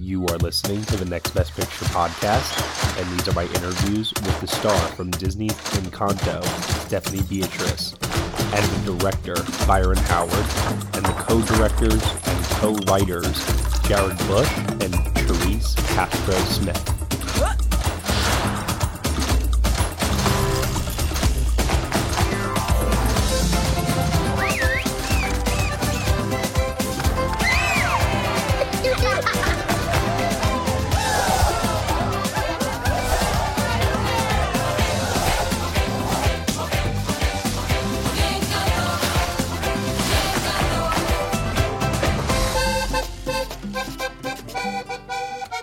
You are listening to the Next Best Picture Podcast, and these are my interviews with the star from Disney Encanto, Stephanie Beatriz, and the director, Byron Howard, and the co-directors and co-writers, Jared Bush and Charise Castro Smith.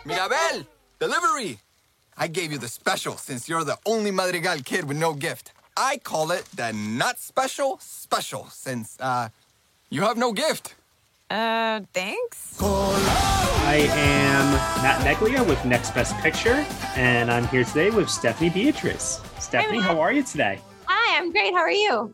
Mirabel, delivery! I gave you the special since you're the only Madrigal kid with no gift. I call it the not special special since, you have no gift. Thanks? I am Matt Neglia with Next Best Picture, and I'm here today with Stephanie Beatriz. Stephanie, how are you today? Hi, I'm great. How are you?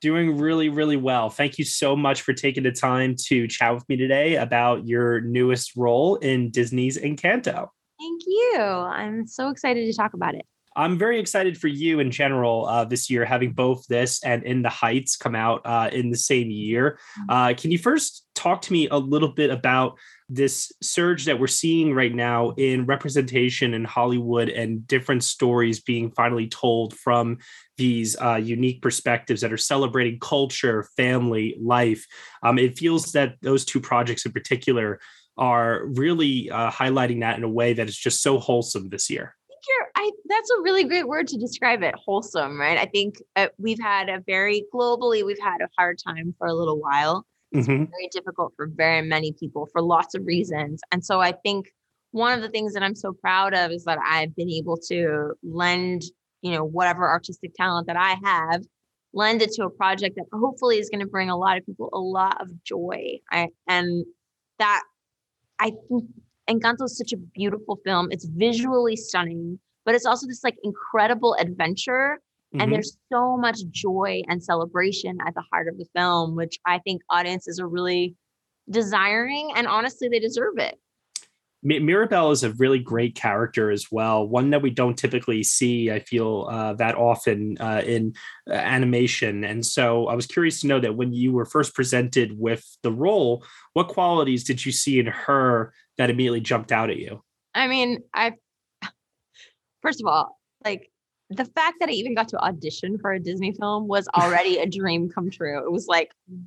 Doing really, really well. Thank you so much for taking the time to chat with me today about your newest role in Disney's Encanto. Thank you. I'm so excited to talk about it. I'm very excited for you in general this year, having both this and In the Heights come out in the same year. Can you first talk to me a little bit about this surge that we're seeing right now in representation in Hollywood and different stories being finally told from these unique perspectives that are celebrating culture, family, life? It feels that those two projects in particular are really highlighting that in a way that is just so wholesome this year. That's a really great word to describe it, wholesome, right? I think we've had a hard time for a little while. It's been very difficult for very many people for lots of reasons. And so I think one of the things that I'm so proud of is that I've been able to lend, whatever artistic talent that I have, lend it to a project that hopefully is going to bring a lot of people a lot of joy. I think Encanto is such a beautiful film. It's visually stunning, but it's also this incredible adventure. Mm-hmm. And there's so much joy and celebration at the heart of the film, which I think audiences are really desiring. And honestly, they deserve it. Mirabel is a really great character as well. One that we don't typically see, I feel, that often in animation. And so I was curious to know that when you were first presented with the role, what qualities did you see in her that immediately jumped out at you? First of all, the fact that I even got to audition for a Disney film was already a dream come true. It was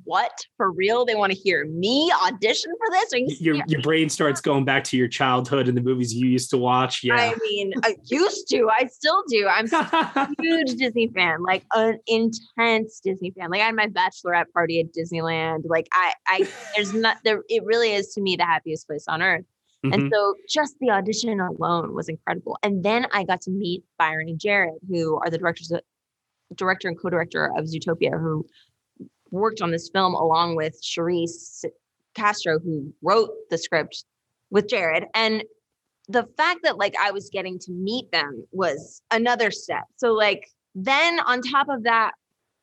what? For real? They want to hear me audition for this? Your brain starts going back to your childhood and the movies you used to watch. Yeah. I used to. I still do. I'm a huge Disney fan, an intense Disney fan. I had my bachelorette party at Disneyland. It really is to me the happiest place on earth. Mm-hmm. And so just the audition alone was incredible. And then I got to meet Byron and Jared, who are the director and co-director of Zootopia, who worked on this film along with Charise Castro, who wrote the script with Jared. And the fact that I was getting to meet them was another step. So then on top of that,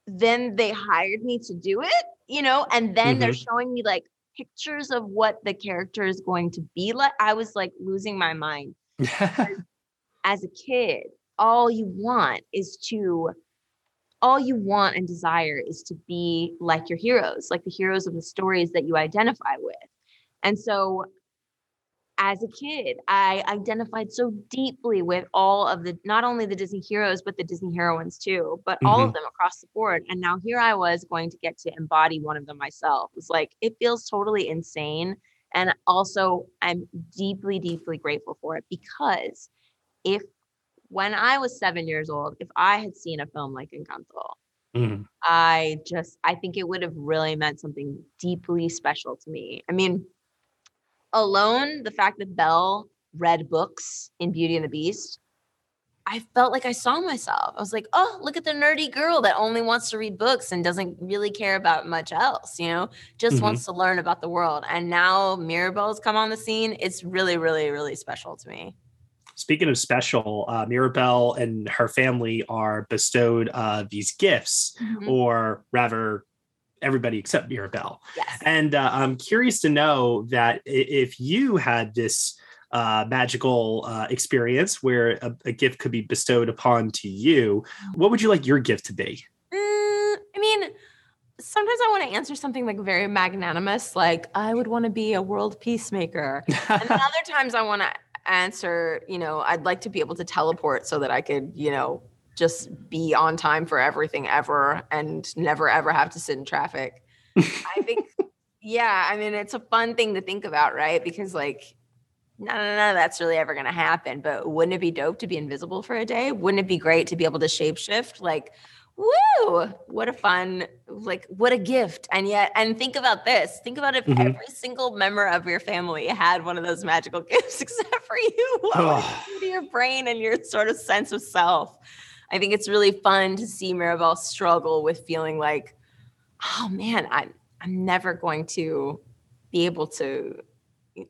then they hired me to do it, and then they're showing me pictures of what the character is going to be like. I was losing my mind. As a kid, all you want and desire is to be like your heroes, the heroes of the stories that you identify with. And so as a kid, I identified so deeply with all of not only the Disney heroes, but the Disney heroines too, but all of them across the board. And now here I was going to get to embody one of them myself. It's it feels totally insane. And also I'm deeply, deeply grateful for it, because when I was 7 years old, if I had seen a film like Encanto, I think it would have really meant something deeply special to me. Alone, the fact that Belle read books in Beauty and the Beast, I felt like I saw myself. I was like, oh, look at the nerdy girl that only wants to read books and doesn't really care about much else, just wants to learn about the world. And now Mirabel's come on the scene. It's really, really, really special to me. Speaking of special, Mirabel and her family are bestowed these gifts, or rather, everybody except Mirabel. Yes. And I'm curious to know that if you had this magical experience where a gift could be bestowed upon to you, what would you like your gift to be? I mean, sometimes I want to answer something like very magnanimous, like I would want to be a world peacemaker. And then other times I want to answer, you know, I'd like to be able to teleport so that I could, you know, just be on time for everything ever and never, ever have to sit in traffic. I think, yeah, I mean, it's a fun thing to think about, right? Because like, no, that's really ever going to happen. But wouldn't it be dope to be invisible for a day? Wouldn't it be great to be able to shapeshift? Like, woo, what a fun, like, what a gift. And yet, and think about this. Think about if every single member of your family had one of those magical gifts except for you. What would it do to your brain and your sort of sense of self? I think it's really fun to see Mirabel struggle with feeling like, oh man, I'm never going to be able to,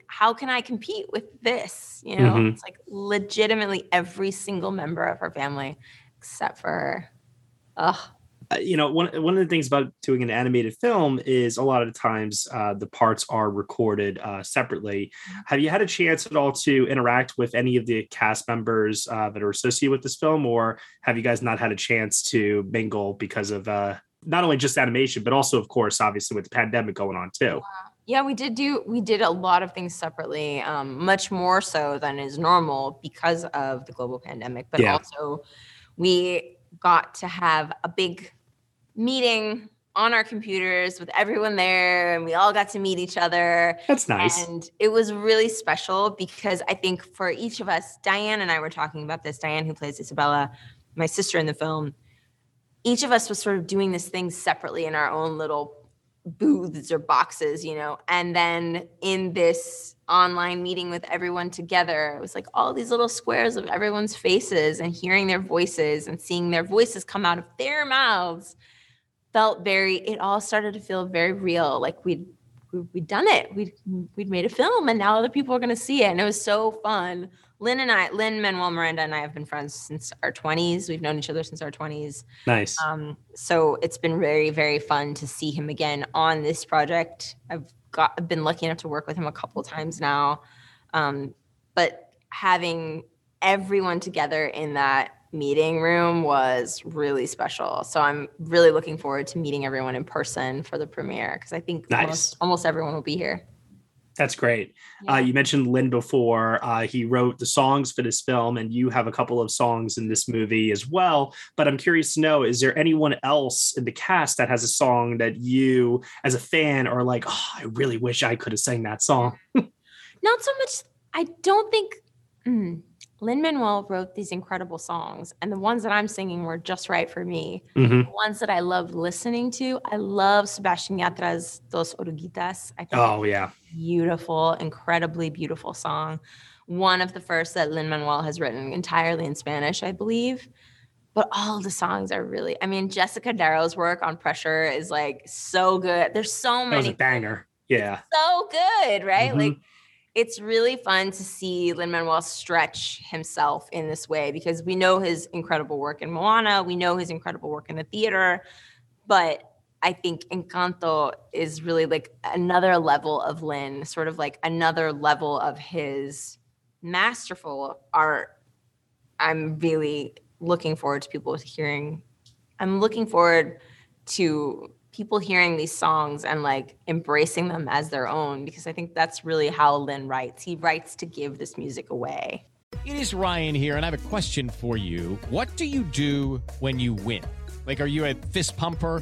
how can I compete with this? You know, it's like legitimately every single member of her family except for her. You know, one of the things about doing an animated film is a lot of the times the parts are recorded separately. Have you had a chance at all to interact with any of the cast members that are associated with this film, or have you guys not had a chance to mingle because of not only just animation, but also, of course, obviously with the pandemic going on too? Yeah, we did a lot of things separately, much more so than is normal because of the global pandemic, but also we got to have a big meeting on our computers with everyone there, and we all got to meet each other. That's nice. And it was really special because I think for each of us, Diane and I were talking about this, Diane who plays Isabella, my sister in the film, each of us was sort of doing this thing separately in our own little booths or boxes, you know, and then in this online meeting with everyone together, it was like all these little squares of everyone's faces and hearing their voices and seeing their voices come out of their mouths felt very, it all started to feel very real. Like we'd done it. We'd made a film and now other people are going to see it. And it was so fun. Lin-Manuel Miranda and I have been friends since our 20s. We've known each other since our 20s. Nice. So it's been very, very fun to see him again on this project. I've been lucky enough to work with him a couple of times now. But having everyone together in that meeting room was really special. So I'm really looking forward to meeting everyone in person for the premiere because I think almost everyone will be here. That's great. Yeah. You mentioned Lin before. He wrote the songs for this film, and you have a couple of songs in this movie as well. But I'm curious to know, is there anyone else in the cast that has a song that you, as a fan, are like, oh, I really wish I could have sang that song? Not so much. I don't think Lin-Manuel wrote these incredible songs, and the ones that I'm singing were just right for me. The ones that I love listening to, I love Sebastián Yatra's Dos Oruguitas. I think beautiful, incredibly beautiful song. One of the first that Lin-Manuel has written entirely in Spanish, I believe. But all the songs are really, I mean, Jessica Darrow's work on Pressure is like so good. There's so many. That was a banger. Yeah. So good, right? Like, it's really fun to see Lin-Manuel stretch himself in this way because we know his incredible work in Moana. We know his incredible work in the theater. But I think Encanto is really like another level of Lin, sort of like another level of his masterful art. I'm really looking forward to people hearing these songs and like embracing them as their own, because I think that's really how Lin writes. He writes to give this music away. It is Ryan here, and I have a question for you. What do you do when you win? Like, are you a fist pumper?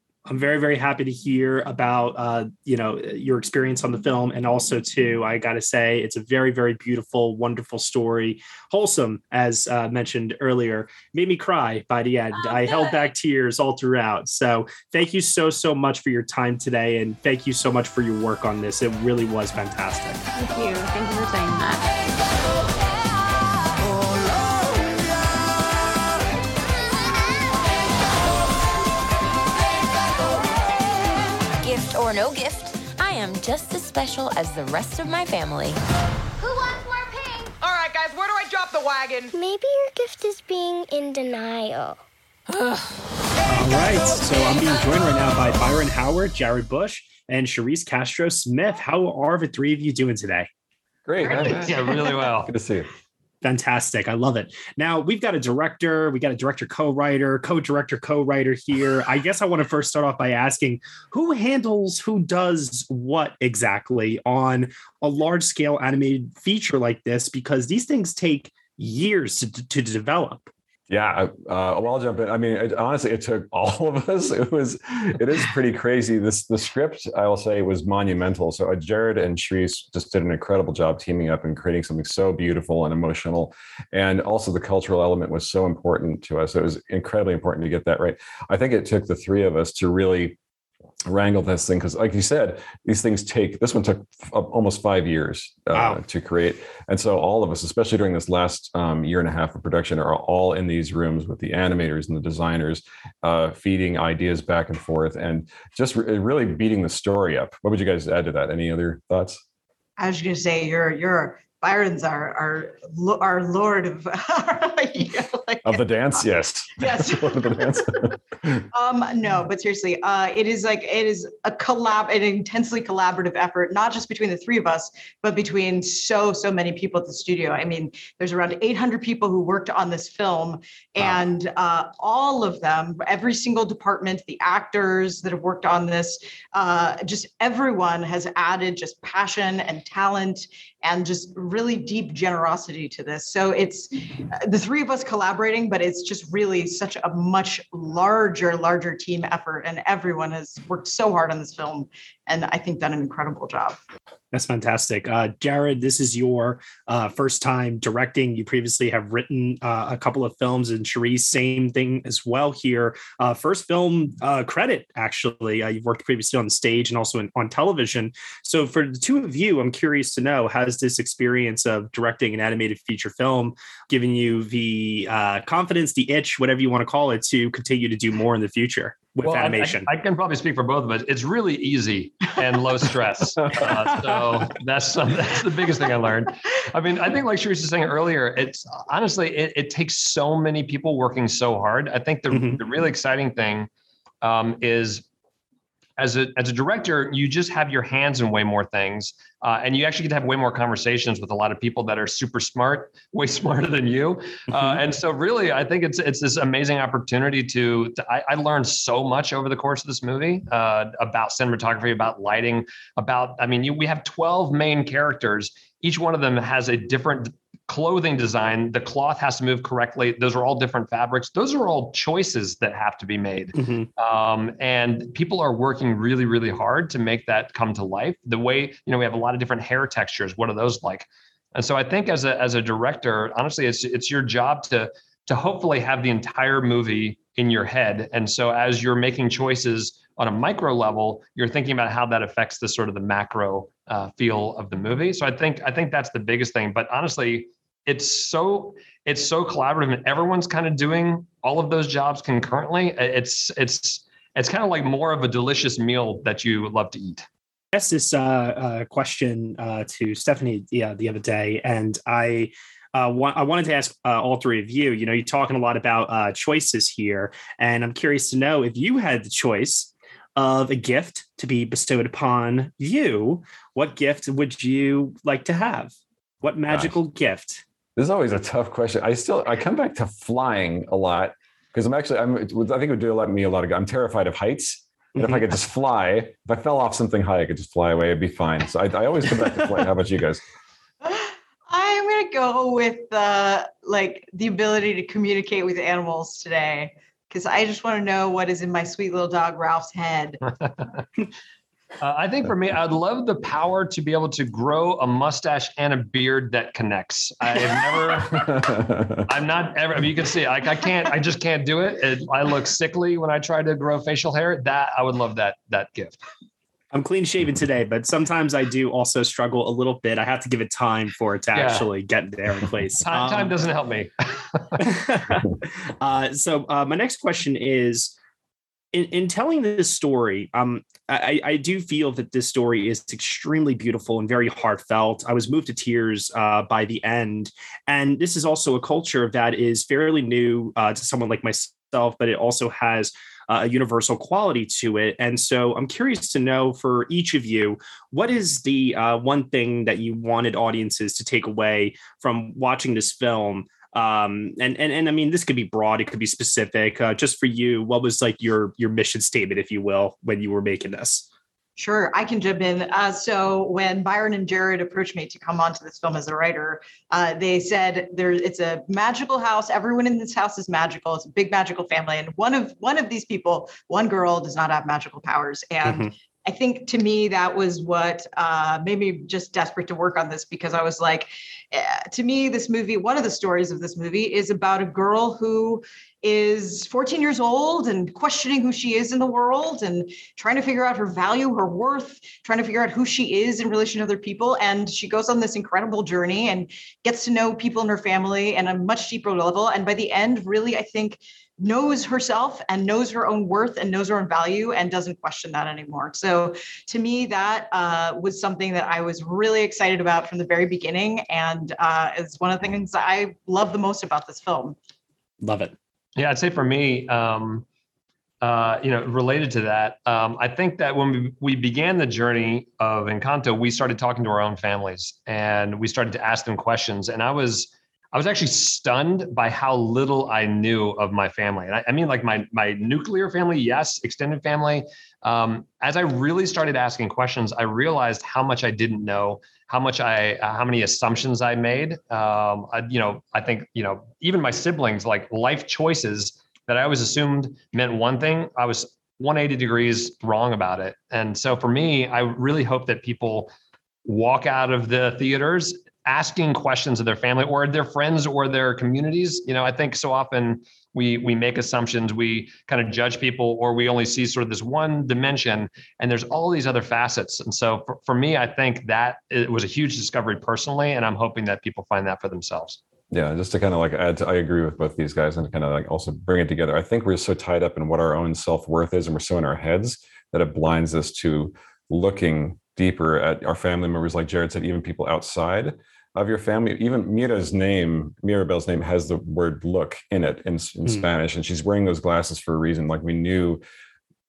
I'm very, very happy to hear about, your experience on the film. And also, too, I got to say, it's a very, very beautiful, wonderful story. Wholesome, as mentioned earlier, made me cry by the end. I held back tears all throughout. So thank you so, so much for your time today. And thank you so much for your work on this. It really was fantastic. Thank you. Thank you for saying that. Or no gift, I am just as special as the rest of my family. Who wants more pink? All right, guys, where do I drop the wagon? Maybe your gift is being in denial. All right, so I'm being joined right now by Byron Howard, Jared Bush, and Charise Castro Smith. How are the three of you doing today? Great. Yeah, really well. Good to see you. Fantastic. I love it. Now we've got a director, co-writer, co-director, co-writer here. I guess I want to first start off by asking who does what exactly on a large scale animated feature like this, because these things take years to develop. Yeah. Well, I'll jump in. I mean, it took all of us. It is pretty crazy. The script, I will say, was monumental. So Jared and Charise just did an incredible job teaming up and creating something so beautiful and emotional. And also the cultural element was so important to us. It was incredibly important to get that right. I think it took the three of us to really wrangle this thing, because like you said, this one took almost 5 years to create. And so all of us, especially during this last year and a half of production, are all in these rooms with the animators and the designers, feeding ideas back and forth and just really beating the story up. What would you guys add to that? Any other thoughts? I was going to say your Byron's our lord of of the dance, yes. Of the dance. No, but seriously, it is an intensely collaborative effort, not just between the three of us, but between so many people at the studio. I mean, there's around 800 people who worked on this film, and all of them, every single department, the actors that have worked on this, just everyone has added just passion and talent and just really deep generosity to this. So it's the three of us collaborating, but it's just really such a much larger team effort. And everyone has worked so hard on this film and I think done an incredible job. That's fantastic. Jared, this is your first time directing. You previously have written a couple of films, and Charise, same thing as well here. First film credit, actually. You've worked previously on stage and also on television. So for the two of you, I'm curious to know, has this experience of directing an animated feature film given you the confidence, the itch, whatever you want to call it, to continue to do more in the future? With animation. I can probably speak for both of us. It's really easy and low stress. So that's the biggest thing I learned. I mean, I think like Charise was saying earlier, it's honestly, it takes so many people working so hard. I think the really exciting thing is as a director, you just have your hands in way more things. And you actually get to have way more conversations with a lot of people that are super smart, way smarter than you. And so really, I think it's this amazing opportunity I learned so much over the course of this movie about cinematography, about lighting, we have 12 main characters. Each one of them has a different clothing design. The cloth has to move correctly. Those are all different fabrics. Those are all choices that have to be made. And people are working really, really hard to make that come to life. The way, we have a lot of different hair textures. What are those like? And so I think as a director, honestly, it's your job to hopefully have the entire movie in your head. And so as you're making choices on a micro level, you're thinking about how that affects the sort of the macro feel of the movie. So I think that's the biggest thing. But honestly, it's so collaborative, and everyone's kind of doing all of those jobs concurrently. It's kind of like more of a delicious meal that you love to eat. I asked this question to Stephanie the other day, and I wanted to ask all three of you. You're talking a lot about choices here, and I'm curious to know if you had the choice of a gift to be bestowed upon you, what gift would you like to have? What magical gift? This is always a tough question. I come back to flying a lot because I think it would do a lot of good. I'm terrified of heights. And if I could just fly, if I fell off something high, I could just fly away. It'd be fine. So I always come back to flying. How about you guys? I'm going to go with the ability to communicate with animals today, because I just want to know what is in my sweet little dog Ralph's head. I think for me, I'd love the power to be able to grow a mustache and a beard that connects. You can see, I just can't do it. I look sickly when I try to grow facial hair. I would love that gift. I'm clean shaven today, but sometimes I do also struggle a little bit. I have to give it time for it to actually get there in place. Time doesn't help me. So my next question is, in telling this story, I do feel that this story is extremely beautiful and very heartfelt. I was moved to tears by the end. And this is also a culture that is fairly new to someone like myself, but it also has a universal quality to it. And so I'm curious to know, for each of you, what is the one thing that you wanted audiences to take away from watching this film? And I mean, this could be broad, it could be specific. Just for you, what was your mission statement, if you will, when you were making this? Sure, I can jump in. So when Byron and Jared approached me to come onto this film as a writer, they said it's a magical house. Everyone in this house is magical. It's a big magical family, and one of these people, one girl, does not have magical powers. And I think to me, that was what made me just desperate to work on this, because I was like, to me, this movie, one of the stories of this movie is about a girl who is 14 years old and questioning who she is in the world and trying to figure out her value, her worth, trying to figure out who she is in relation to other people. And she goes on this incredible journey and gets to know people in her family on a much deeper level. And by the end, really, I think, knows herself and knows her own worth and knows her own value and doesn't question that anymore. So to me, that was something that I was really excited about from the very beginning. And it's one of the things I love the most about this film. Love it. Yeah, I'd say for me, related to that, I think that when we began the journey of Encanto, we started talking to our own families and we started to ask them questions. And I was actually stunned by how little I knew of my family. And I mean, like my nuclear family, yes, extended family. As I really started asking questions, I realized how much I didn't know, how many assumptions I made. I think even my siblings, like life choices that I always assumed meant one thing, I was 180 degrees wrong about it. And so for me, I really hope that people walk out of the theaters asking questions of their family or their friends or their communities. You know, I think so often we make assumptions, we kind of judge people, or we only see sort of this one dimension, and there's all these other facets. And so for me, I think that it was a huge discovery personally, and I'm hoping that people find that for themselves. Yeah, just to kind of add to, I agree with both these guys, and to kind of also bring it together. I think we're so tied up in what our own self-worth is, and we're so in our heads that it blinds us to looking deeper at our family members, like Jared said, even people outside of your family. Even Mirabel's name has the word look in it in Spanish, and she's wearing those glasses for a reason. Like, we knew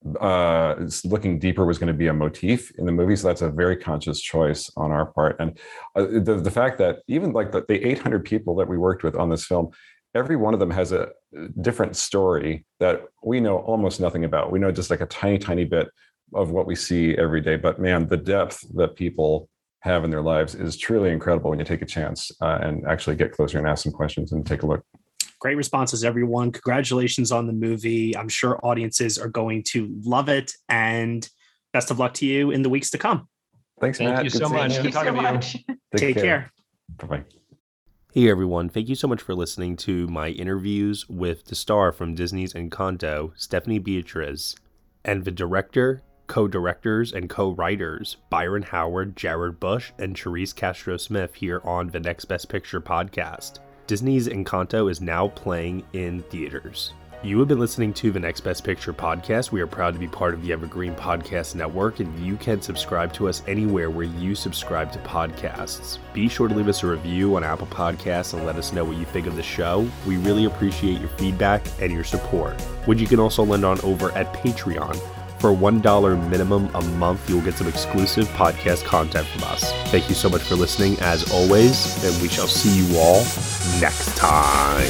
looking deeper was going to be a motif in the movie. So that's a very conscious choice on our part. And the fact that even the 800 people that we worked with on this film, every one of them has a different story that we know almost nothing about. We know just a tiny, tiny bit of what we see every day, but man, the depth that people have in their lives is truly incredible when you take a chance and actually get closer and ask some questions and take a look. Great responses, everyone. Congratulations on the movie. I'm sure audiences are going to love it, and best of luck to you in the weeks to come. Thanks, Matt. Thank you so much. Good talking to you. Take care. Bye-bye. Hey everyone, thank you so much for listening to my interviews with the star from Disney's Encanto, Stephanie Beatriz, and the director, co-directors and co-writers Byron Howard, Jared Bush, and Charise Castro Smith here on the Next Best Picture podcast. Disney's Encanto is now playing in theaters. You have been listening to the Next Best Picture podcast. We are proud to be part of the Evergreen Podcast Network, and you can subscribe to us anywhere where you subscribe to podcasts. Be sure to leave us a review on Apple Podcasts and let us know what you think of the show. We really appreciate your feedback and your support, which you can also lend on over at Patreon. For $1 minimum a month, you'll get some exclusive podcast content from us. Thank you so much for listening, as always, and we shall see you all next time.